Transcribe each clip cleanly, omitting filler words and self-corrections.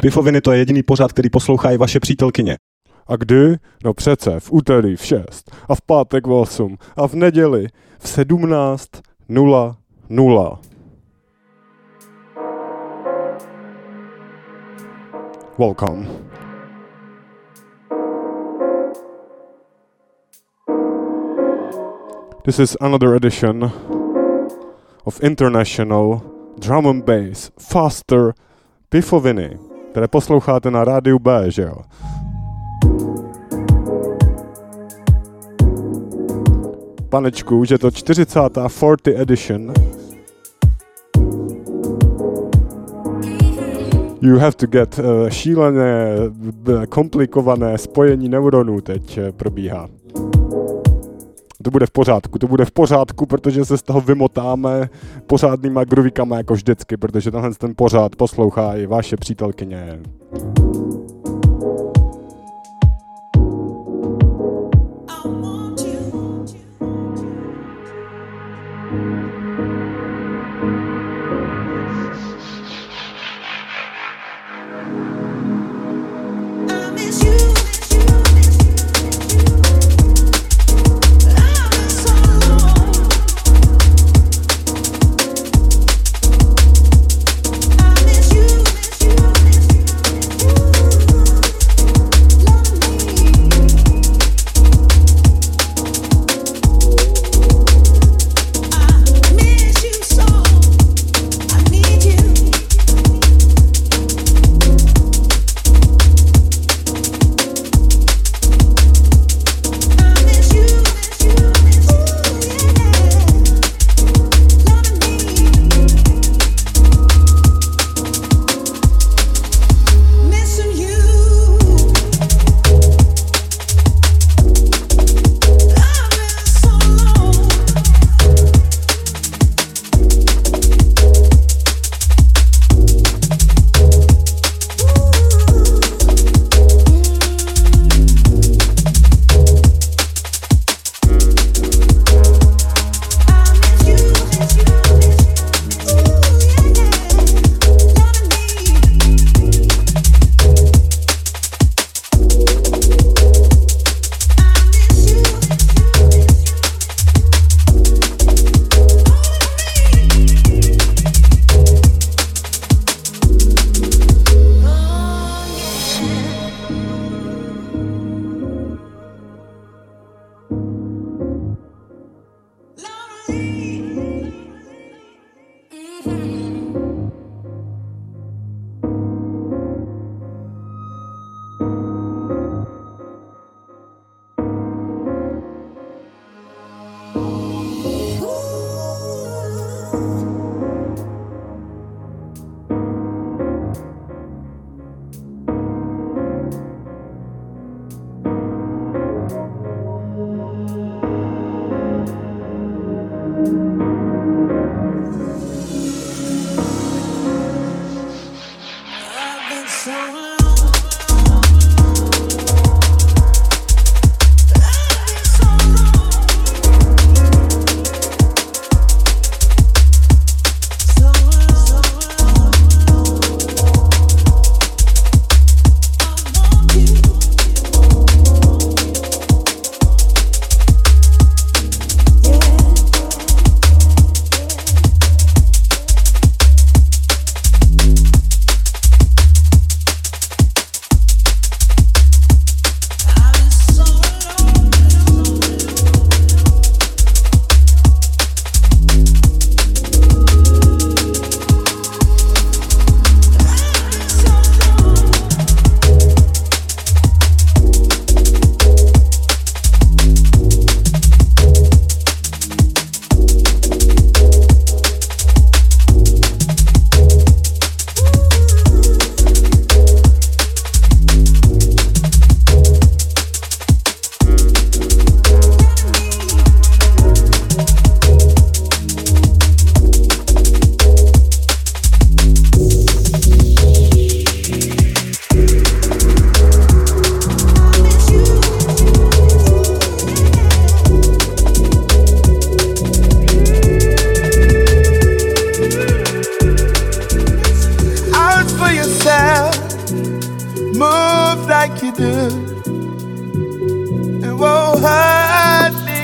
Pífoviny, to je jediný pořad, který poslouchají vaše přítelkyně. A kdy? No přece v úterý v 6 a v pátek v 8 a v neděli v 17:00. Welcome. This is another edition of International Drum and Bass Faster Pífoviny, které posloucháte na rádiu B, že jo? Panečku, už je to 40. edition. You have to get šílené, komplikované spojení neuronů teď probíhá. To bude v pořádku, protože se z toho vymotáme pořádnýma gruvíkama jako vždycky, protože tenhle ten pořád poslouchá i vaše přítelkyně. move like you do. It won't hurt me.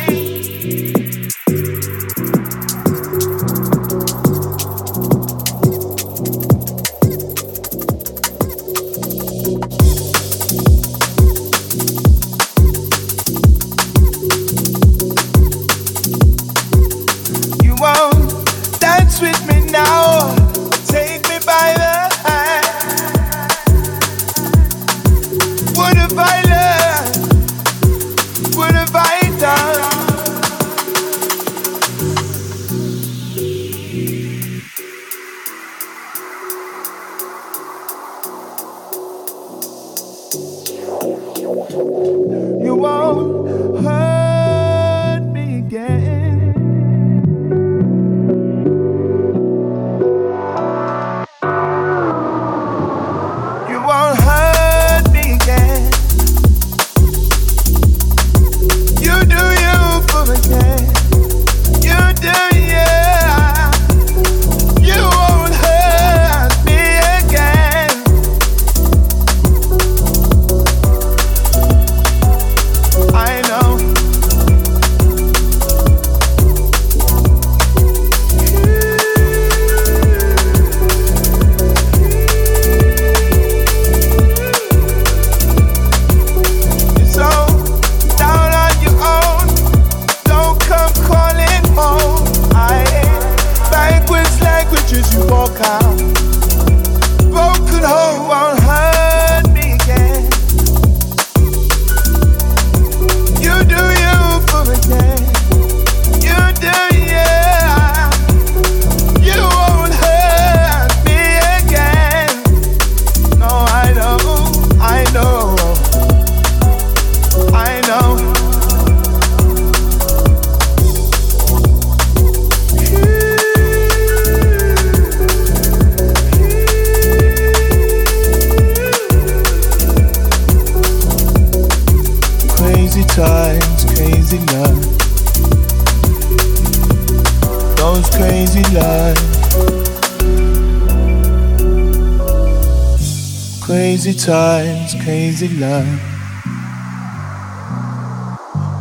Crazy times, crazy life.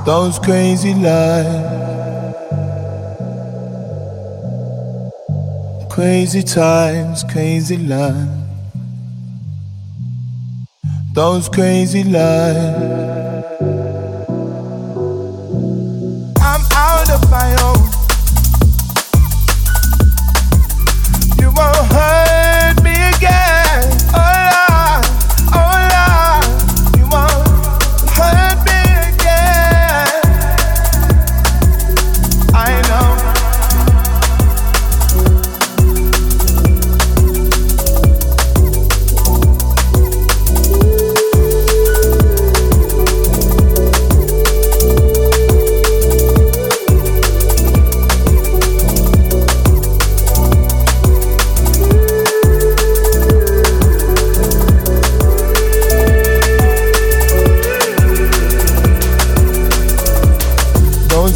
Those crazy life. Crazy times, crazy life. Those crazy life. I'm out of my own. You won't hurt me again. Oh,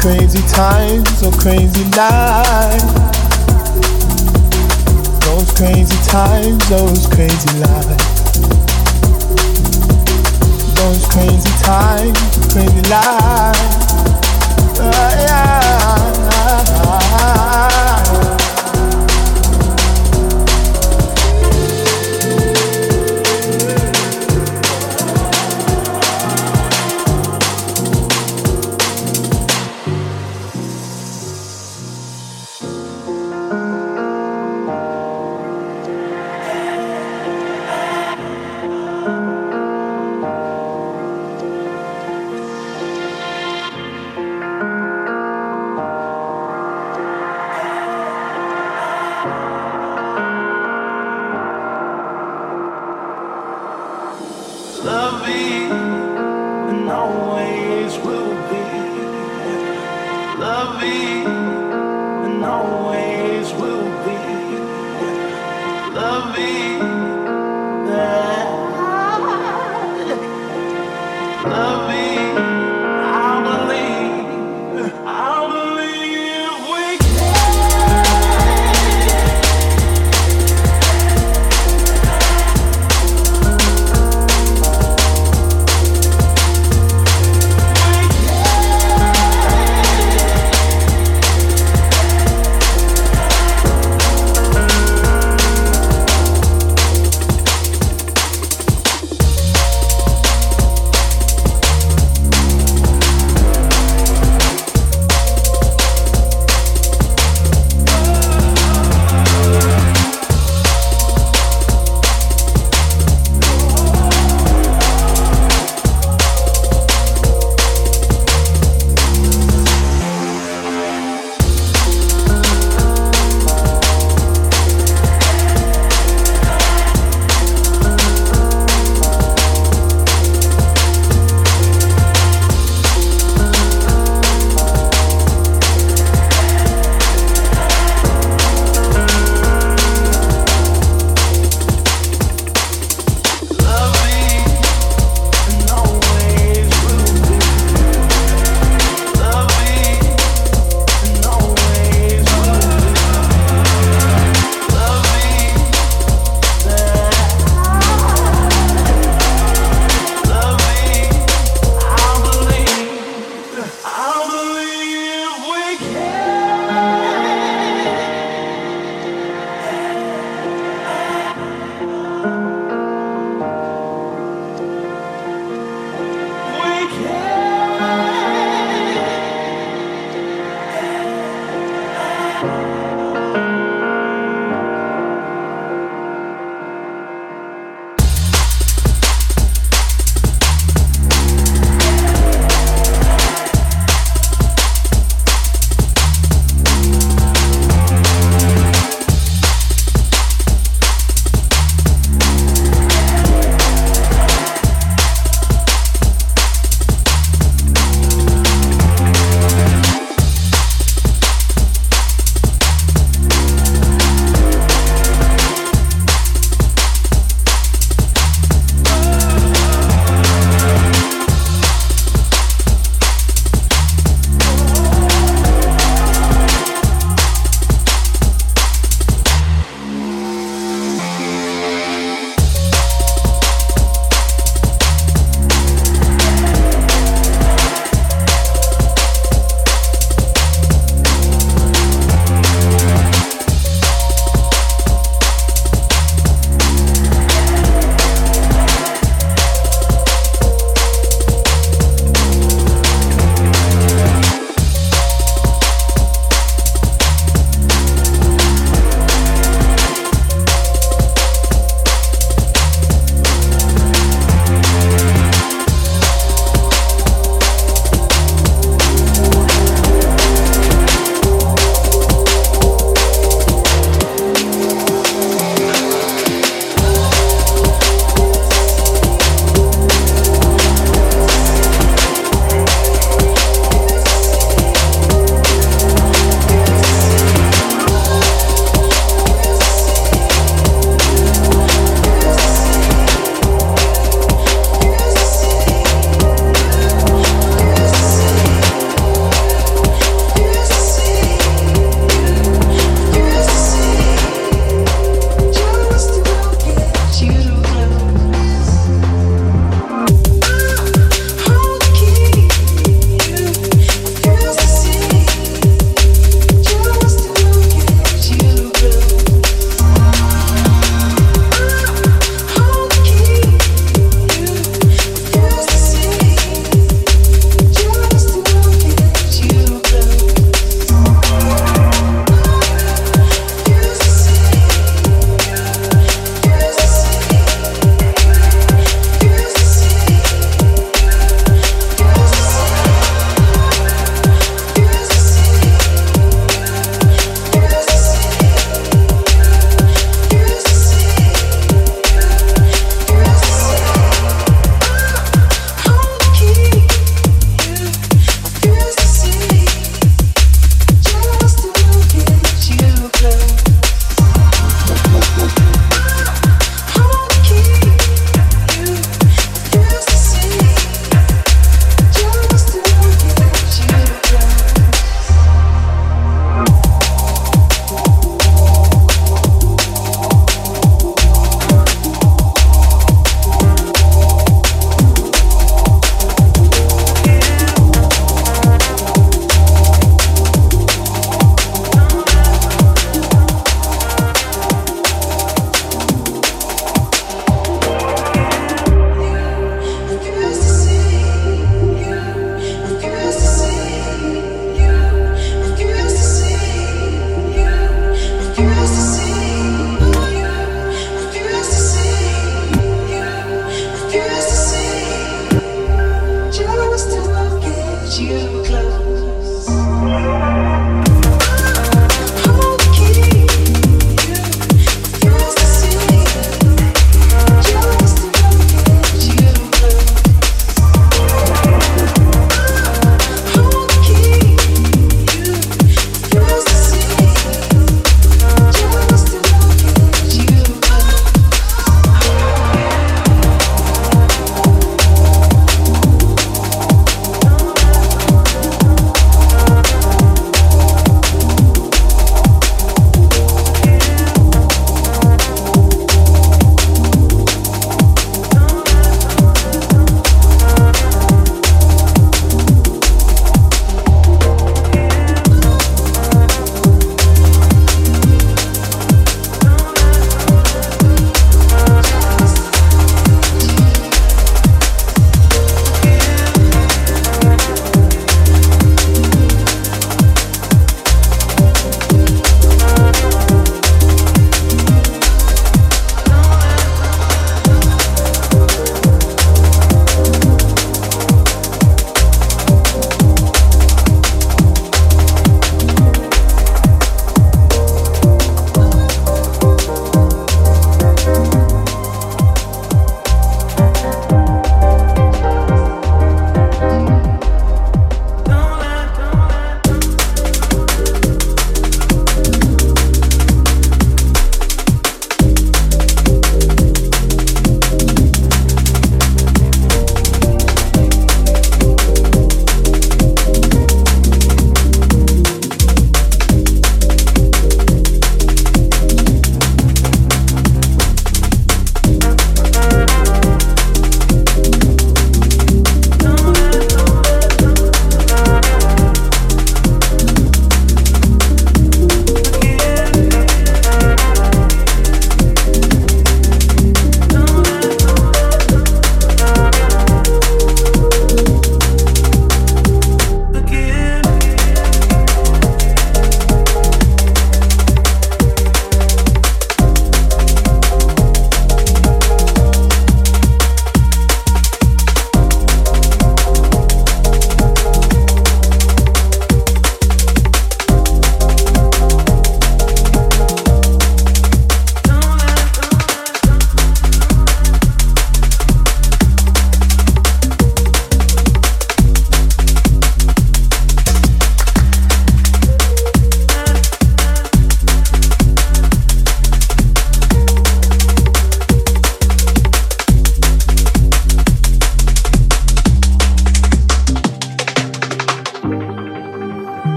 crazy times, oh crazy life. Those crazy times, those crazy life. Those crazy times, crazy life. Oh, yeah.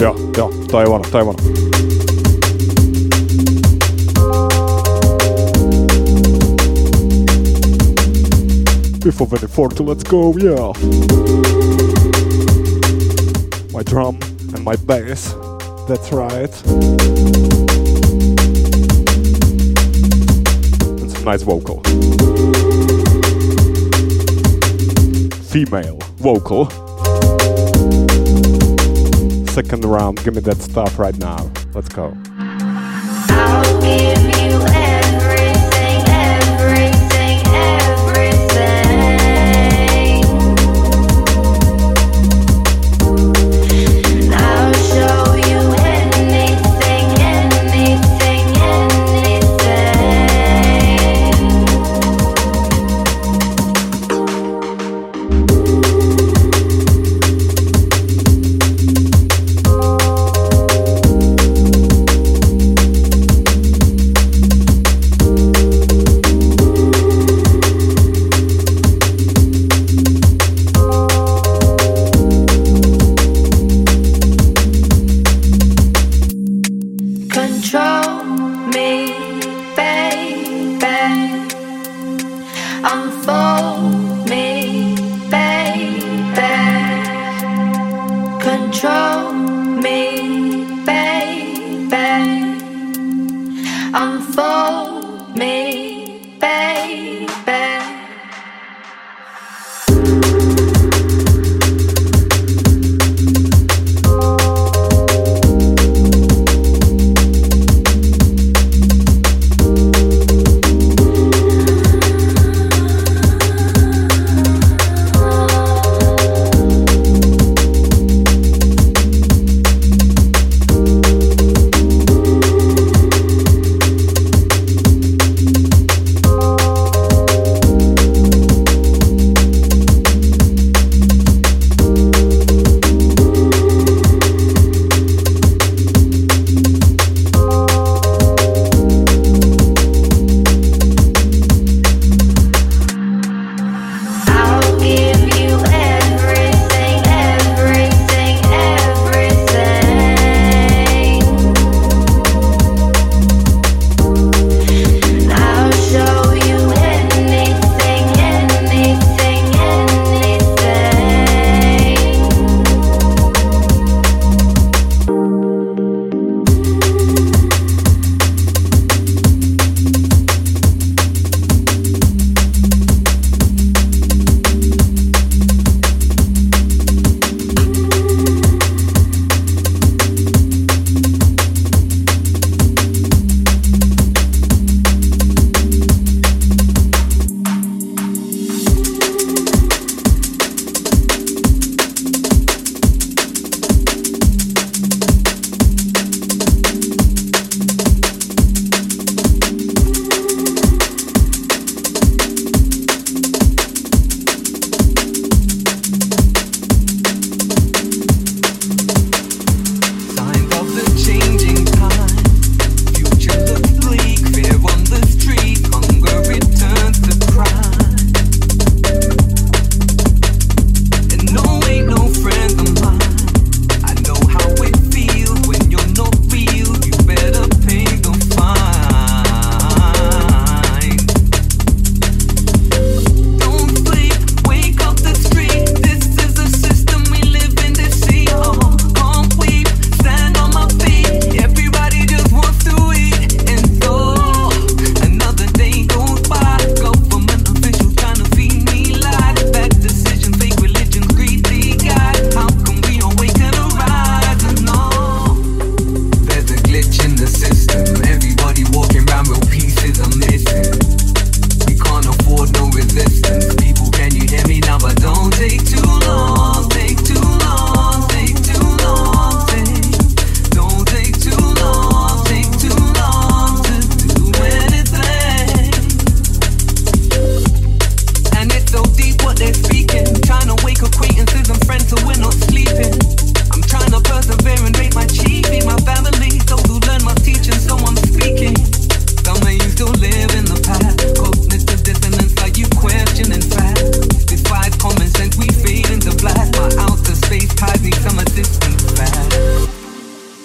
Jo, to je ono. Pífoviny 40, let's go, yeah. My drum and my bass, that's right. And some nice vocal. Female vocal. Second round, give me that stuff right now. Let's go. I'll give you everything.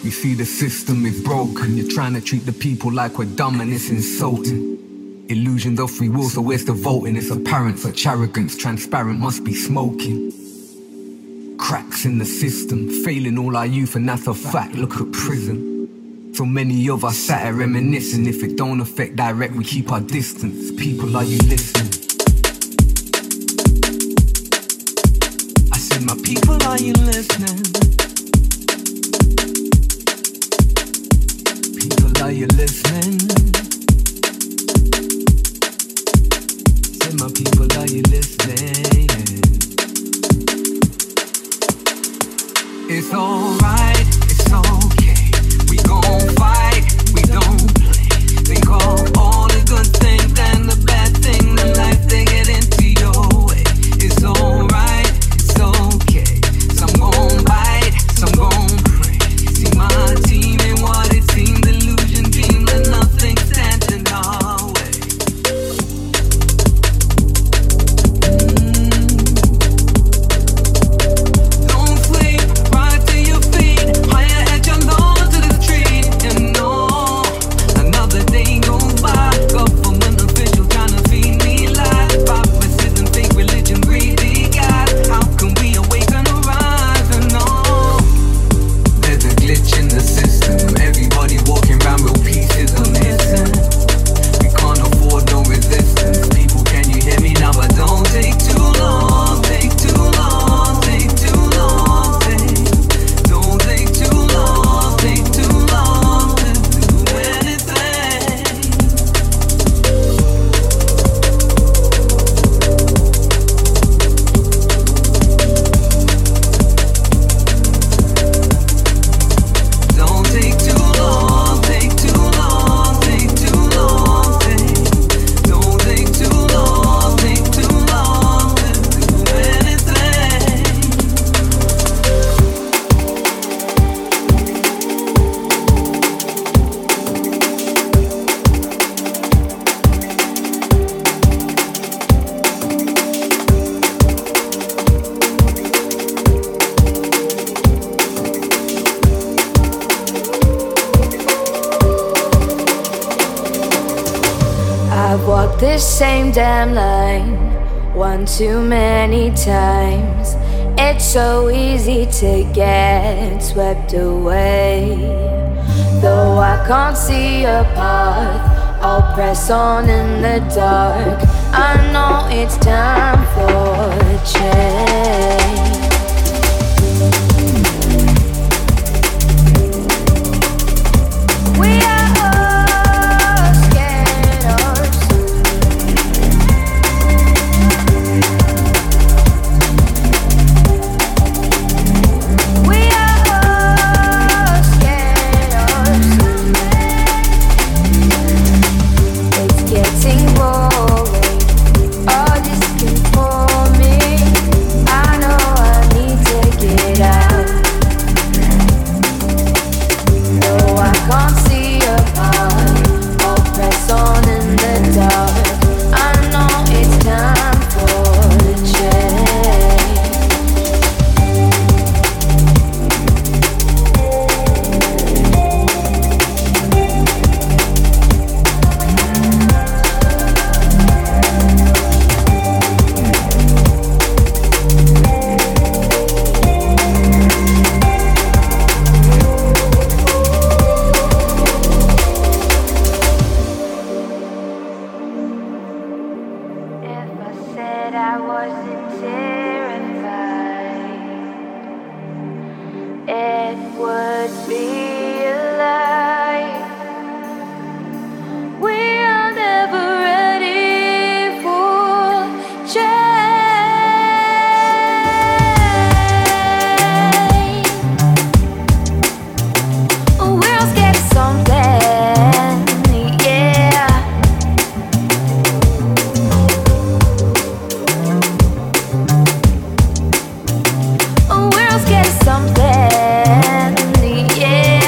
You see the system is broken. You're trying to treat the people like we're dumb and it's insulting. Illusions of free will, so where's the voting? It's apparent, such arrogance, transparent, must be smoking. Cracks in the system, failing all our youth and that's a fact, look at prison. So many of us sat here reminiscing. If it don't affect direct, we keep our distance. People, are you listening? I said, my people, are you listening? Are you listening? Say my people, are you listening? It's alright, it's okay. We gon' fight, we don't play. Think of all the good things and the bad things in life, they get into your way. It's alright, it's okay. Some gon' bite, some gon' pray. See my team and what it seems. Same damn line, one too many times. It's so easy to get swept away. Though I can't see a path, I'll press on in the dark. I know it's time for change. Something, yeah.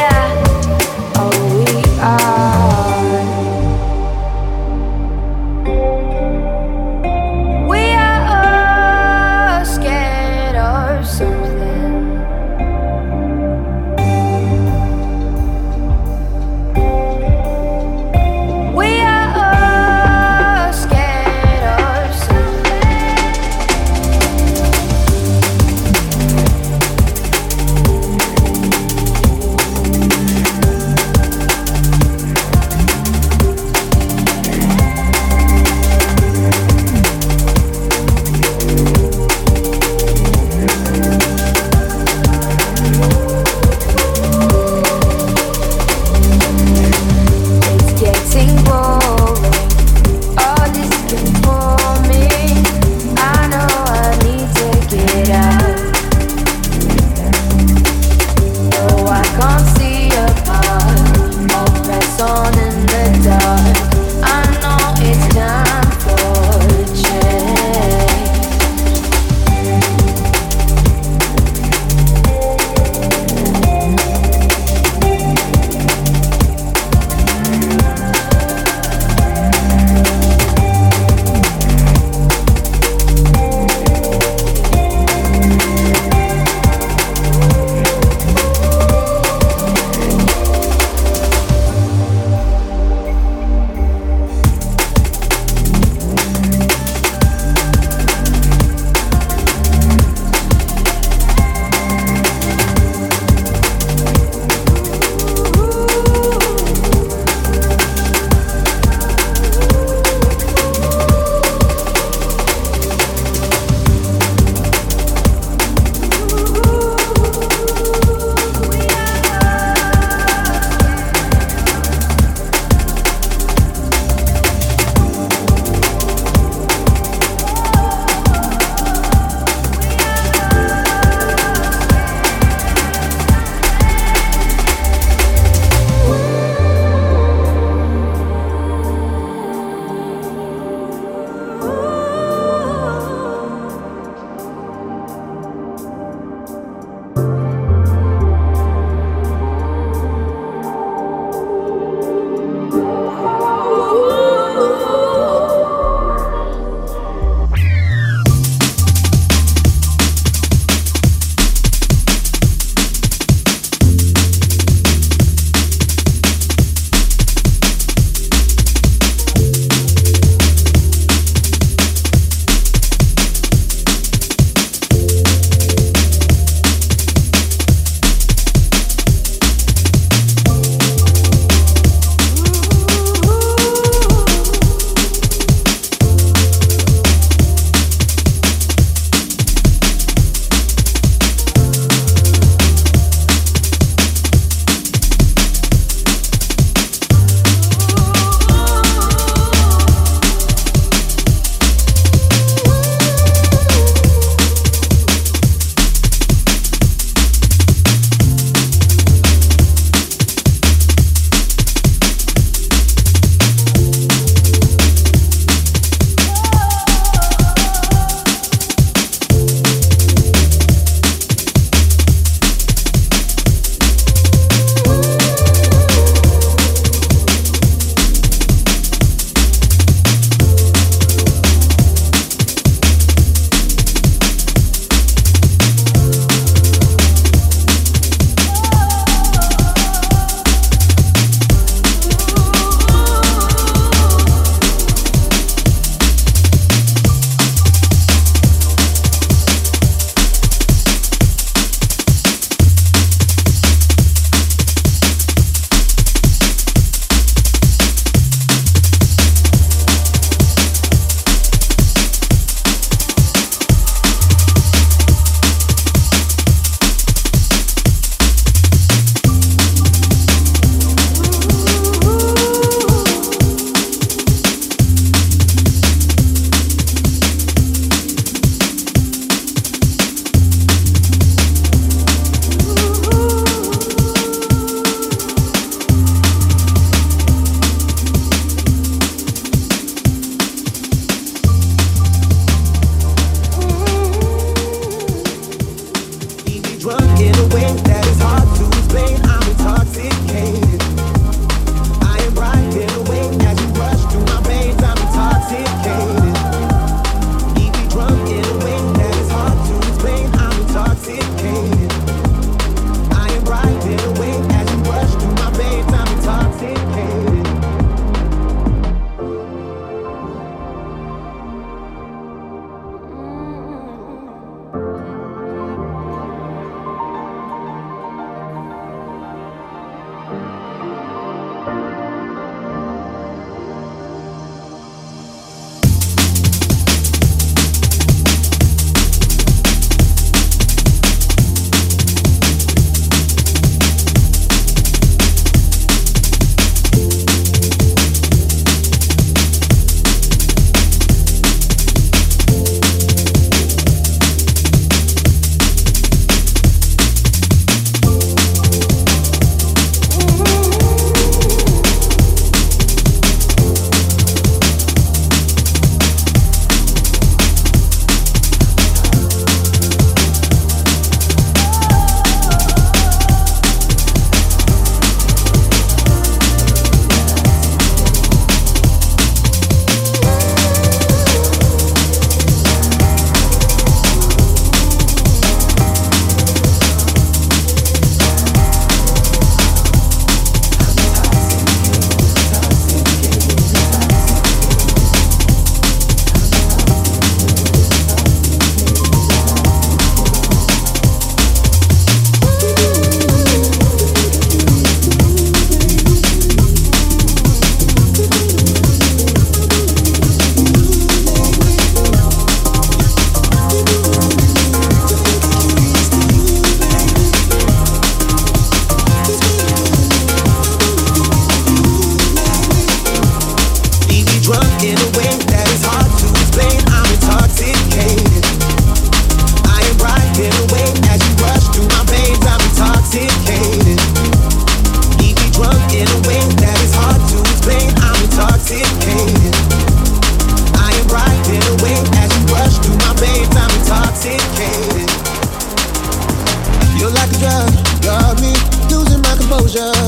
pleasure.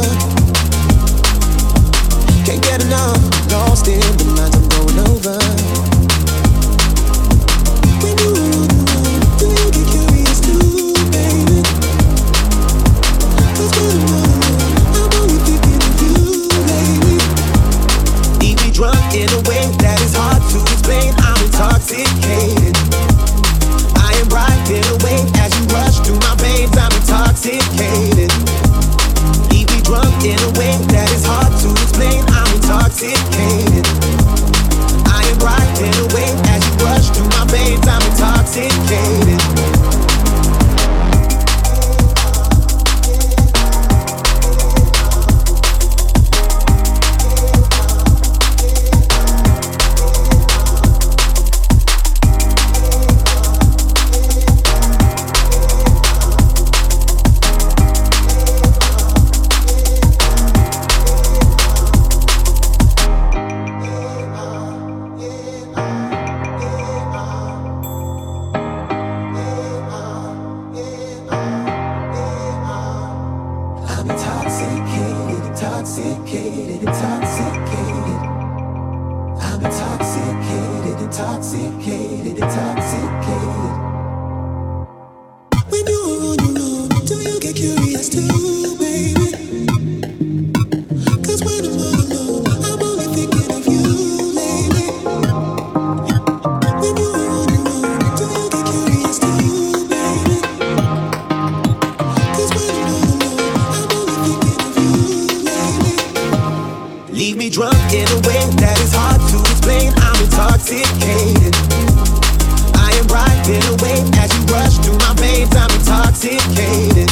Can't get enough, lost in the night, I'm going over. When you rule the world, do you get curious too, baby? That's good enough, I'm only thinking of you, baby. Deeply drunk in a way that is hard to explain, I'm intoxicated. I am right in a way as you rush through my veins, I'm intoxicated. Drunk in a way that is hard to explain, I'm intoxicated. I am rocked in a way as you rush through my veins, I'm intoxicated.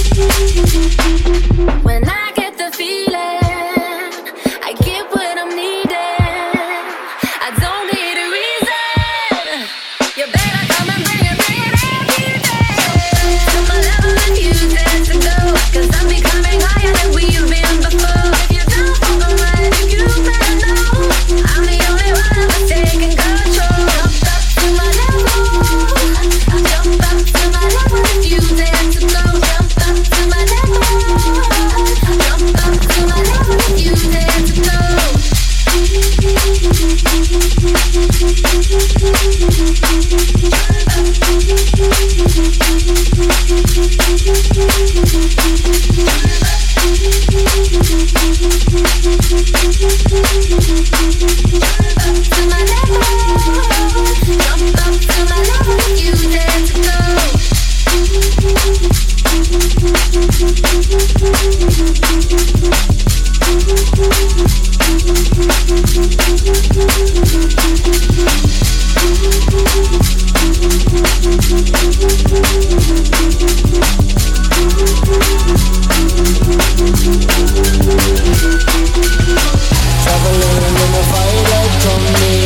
Traveling in a violet company.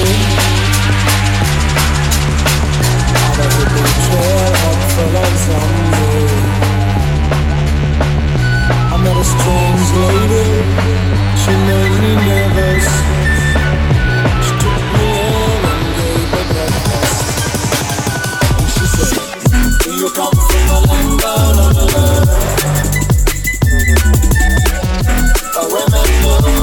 Out of the betrayal and full of zombie. I met a strange lady. She made me nervous. She took me in and gave me breakfast. And she said, do you come from a land down on the earth? A woman love.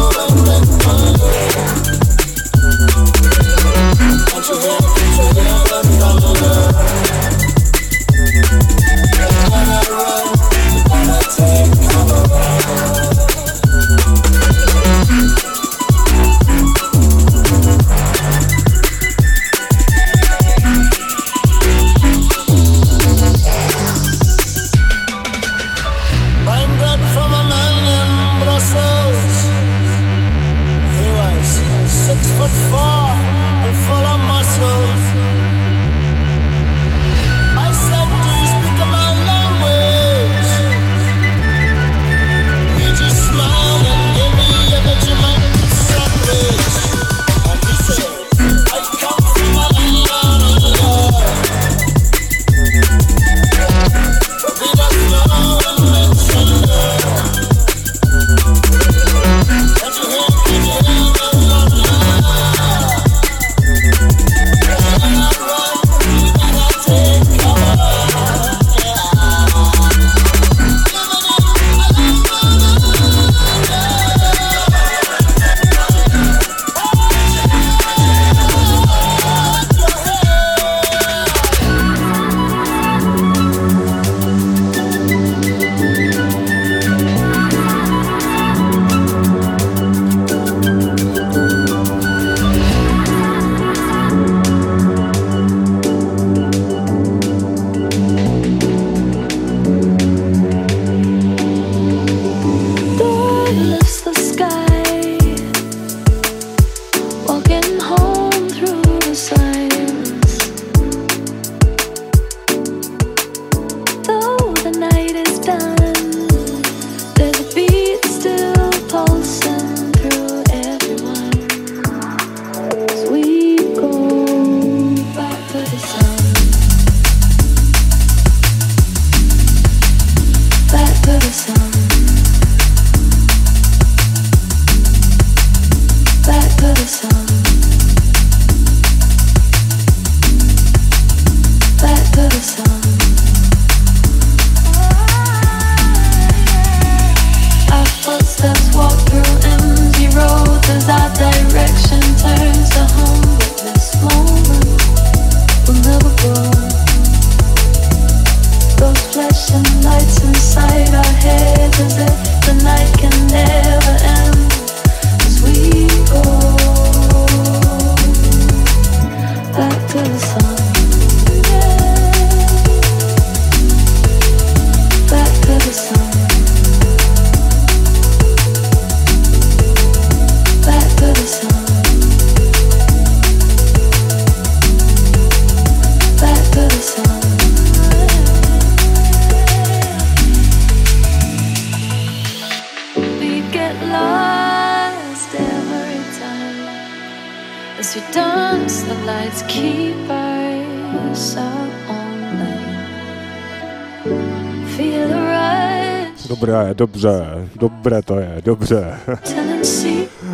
Dobré to je, dobře.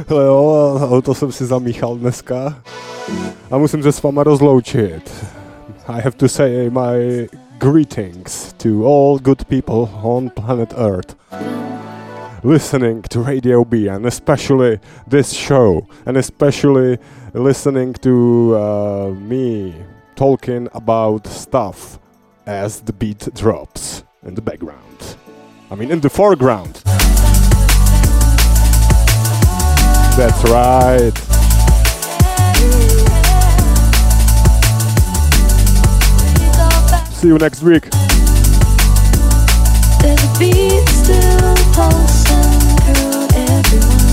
Hele jo, auto jsem si zamíchal dneska a musím se s váma rozloučit. I have to say my greetings to all good people on planet Earth listening to Radio B and especially this show and especially listening to me talking about stuff as the beat drops in the background. I mean in the foreground. That's right. See you next week. There's a beat still pulsing through everyone.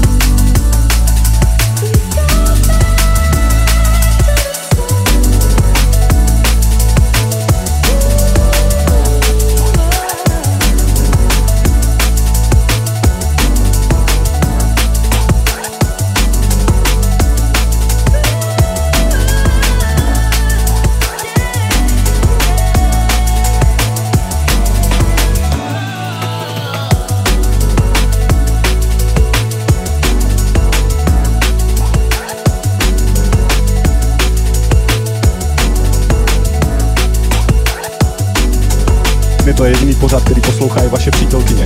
Pífoviny, to je jediný pořad, který poslouchají vaše přítelkyně.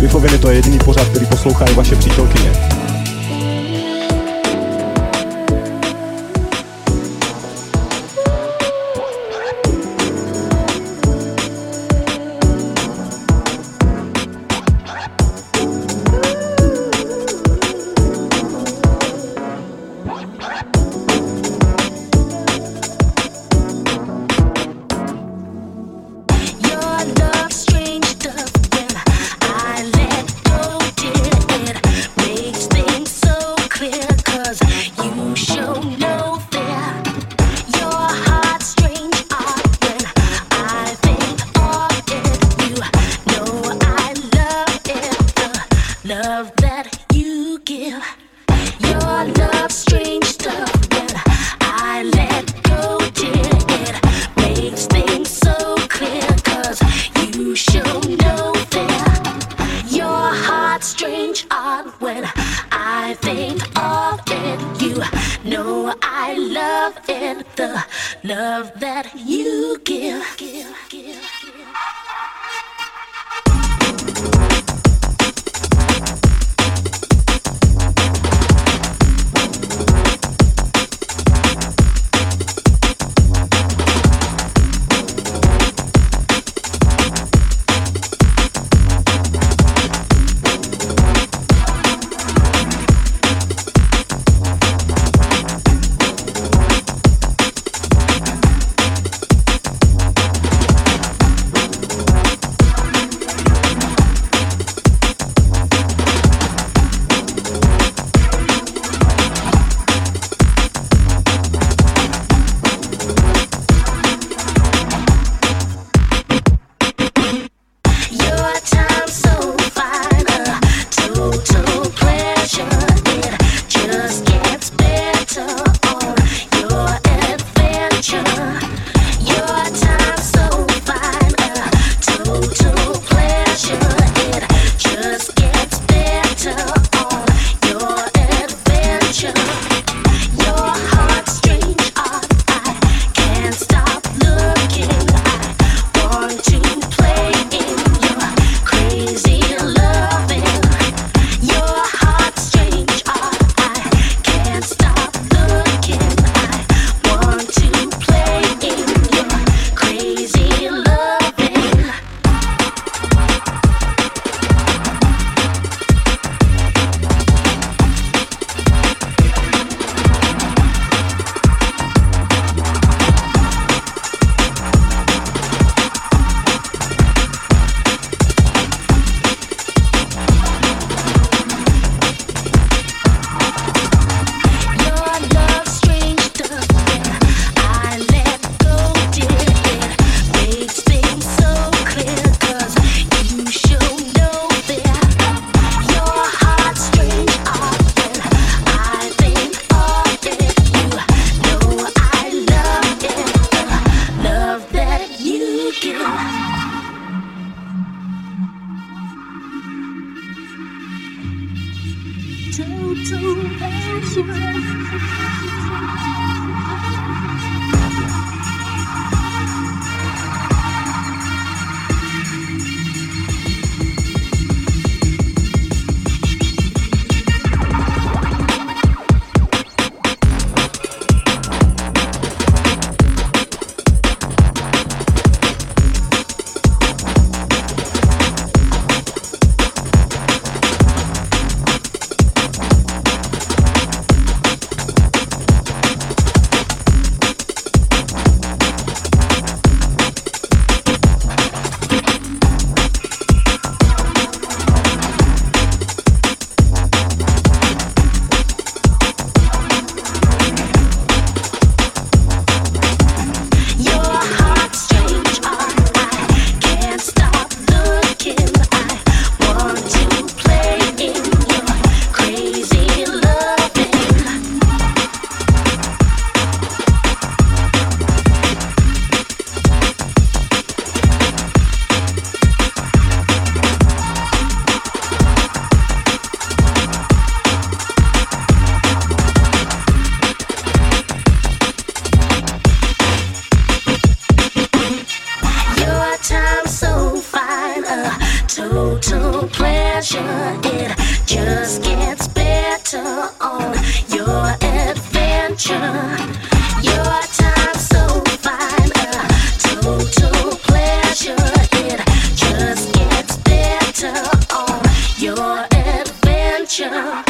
Pífoviny, to je jediný pořad, který poslouchají vaše přítelkyně. just gets better on your adventure. Your time's so fine, a total pleasure. It just gets better on your adventure.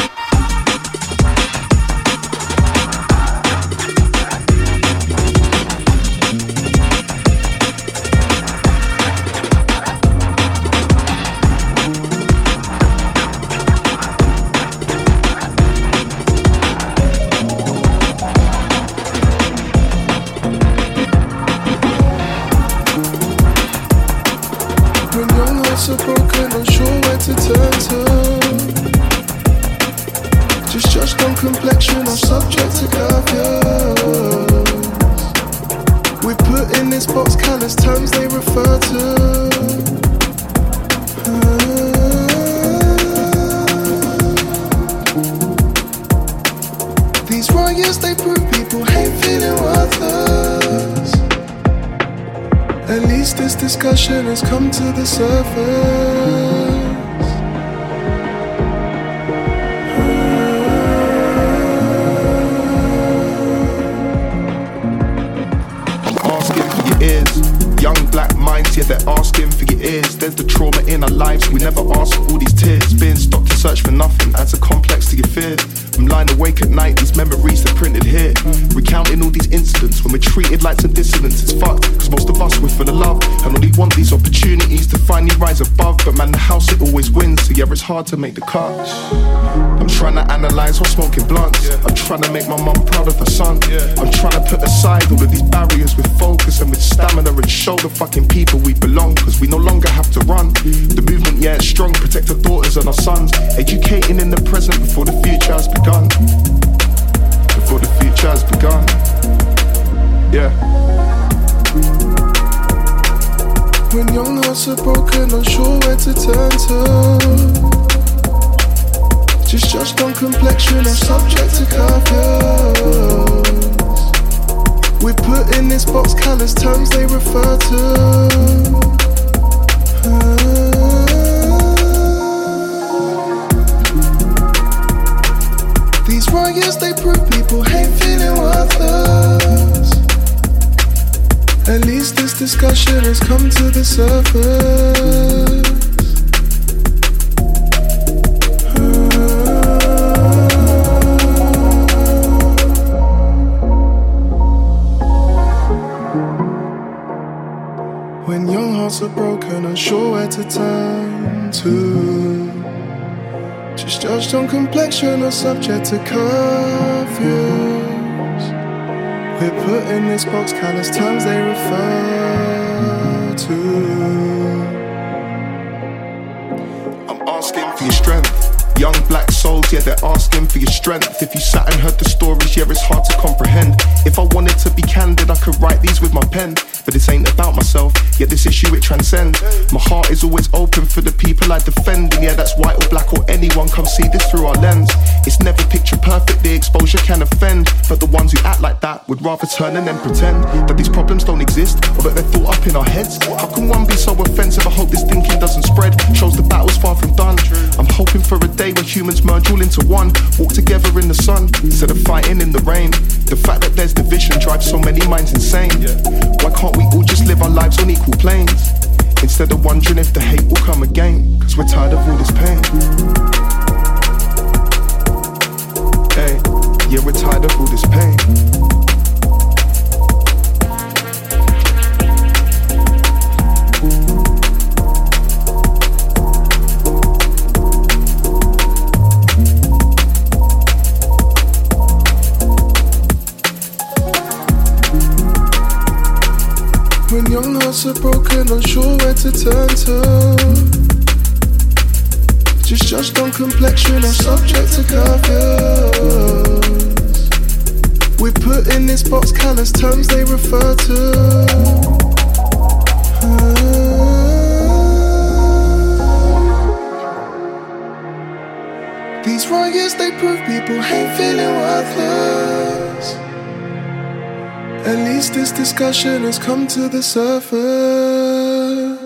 Complexion, I'm subject to curfews. We put in this box countless terms they refer to. These riots, they prove people hate feeling worthless. At least this discussion has come to the surface. Yeah, they're asking for your ears. There's the trauma in our lives, we never ask for all these tears. Being stopped to search for nothing adds a complex to your fear. I'm lying awake at night, these memories are printed here. Recounting all these incidents when we're treated like some dissidents. It's fucked, cause most of us we're full of love and only want these opportunities to finally rise above. But man, the house it always wins, so yeah, it's hard to make the cut. I'm trying to analyse what's smoking blunts. I'm trying to make my mum proud of her son. I'm trying to put aside all of these barriers with focus and with stamina and show the fucking people we belong, cause we no longer have to run. The movement, yeah, it's strong, protect our daughters and our sons. Educating in the present before the future has begun. Before the future has begun. Yeah. When young hearts are broken, unsure where to turn to. Just judged on complexion, I'm subject to curfews. We put in this box callous terms they refer to. These riots, they prove people hate feeling worthless. At least this discussion has come to the surface. When young hearts are broken, unsure where to turn to. Just judged on complexion or subject to curfews. We're put in this box, callous terms they refer to. I'm asking for your strength. Young black souls, yeah, they're asking for your strength. If you sat and heard the stories, yeah, it's hard to comprehend. If I wanted to be candid, I could write these with my pen. But this ain't about myself, yeah, this issue it transcends. My heart is always open for the people I defend. And yeah, that's white or black or anyone, come see this through our lens. It's never picture perfect, the exposure can offend. But the ones who act like that would rather turn and then pretend that these problems don't exist, or that they're thought up in our heads. How can one be so offensive? I hope this thinking doesn't spread. Shows the battle's far from done. I'm hoping for a day when humans merge all into one. Walk together in the sun, instead of fighting in the rain. The fact that there's division drives so many minds insane. Why can't we all just live our lives on equal planes, instead of wondering if the hate will come again? Cause we're tired of all this pain. Hey, yeah, we're tired of all this pain. When young hearts are broken, unsure where to turn to. Just judged on complexion, I'm subject to curfews. We put in this box callous terms they refer to. These riots, they prove people hate feeling worthless. At least this discussion has come to the surface.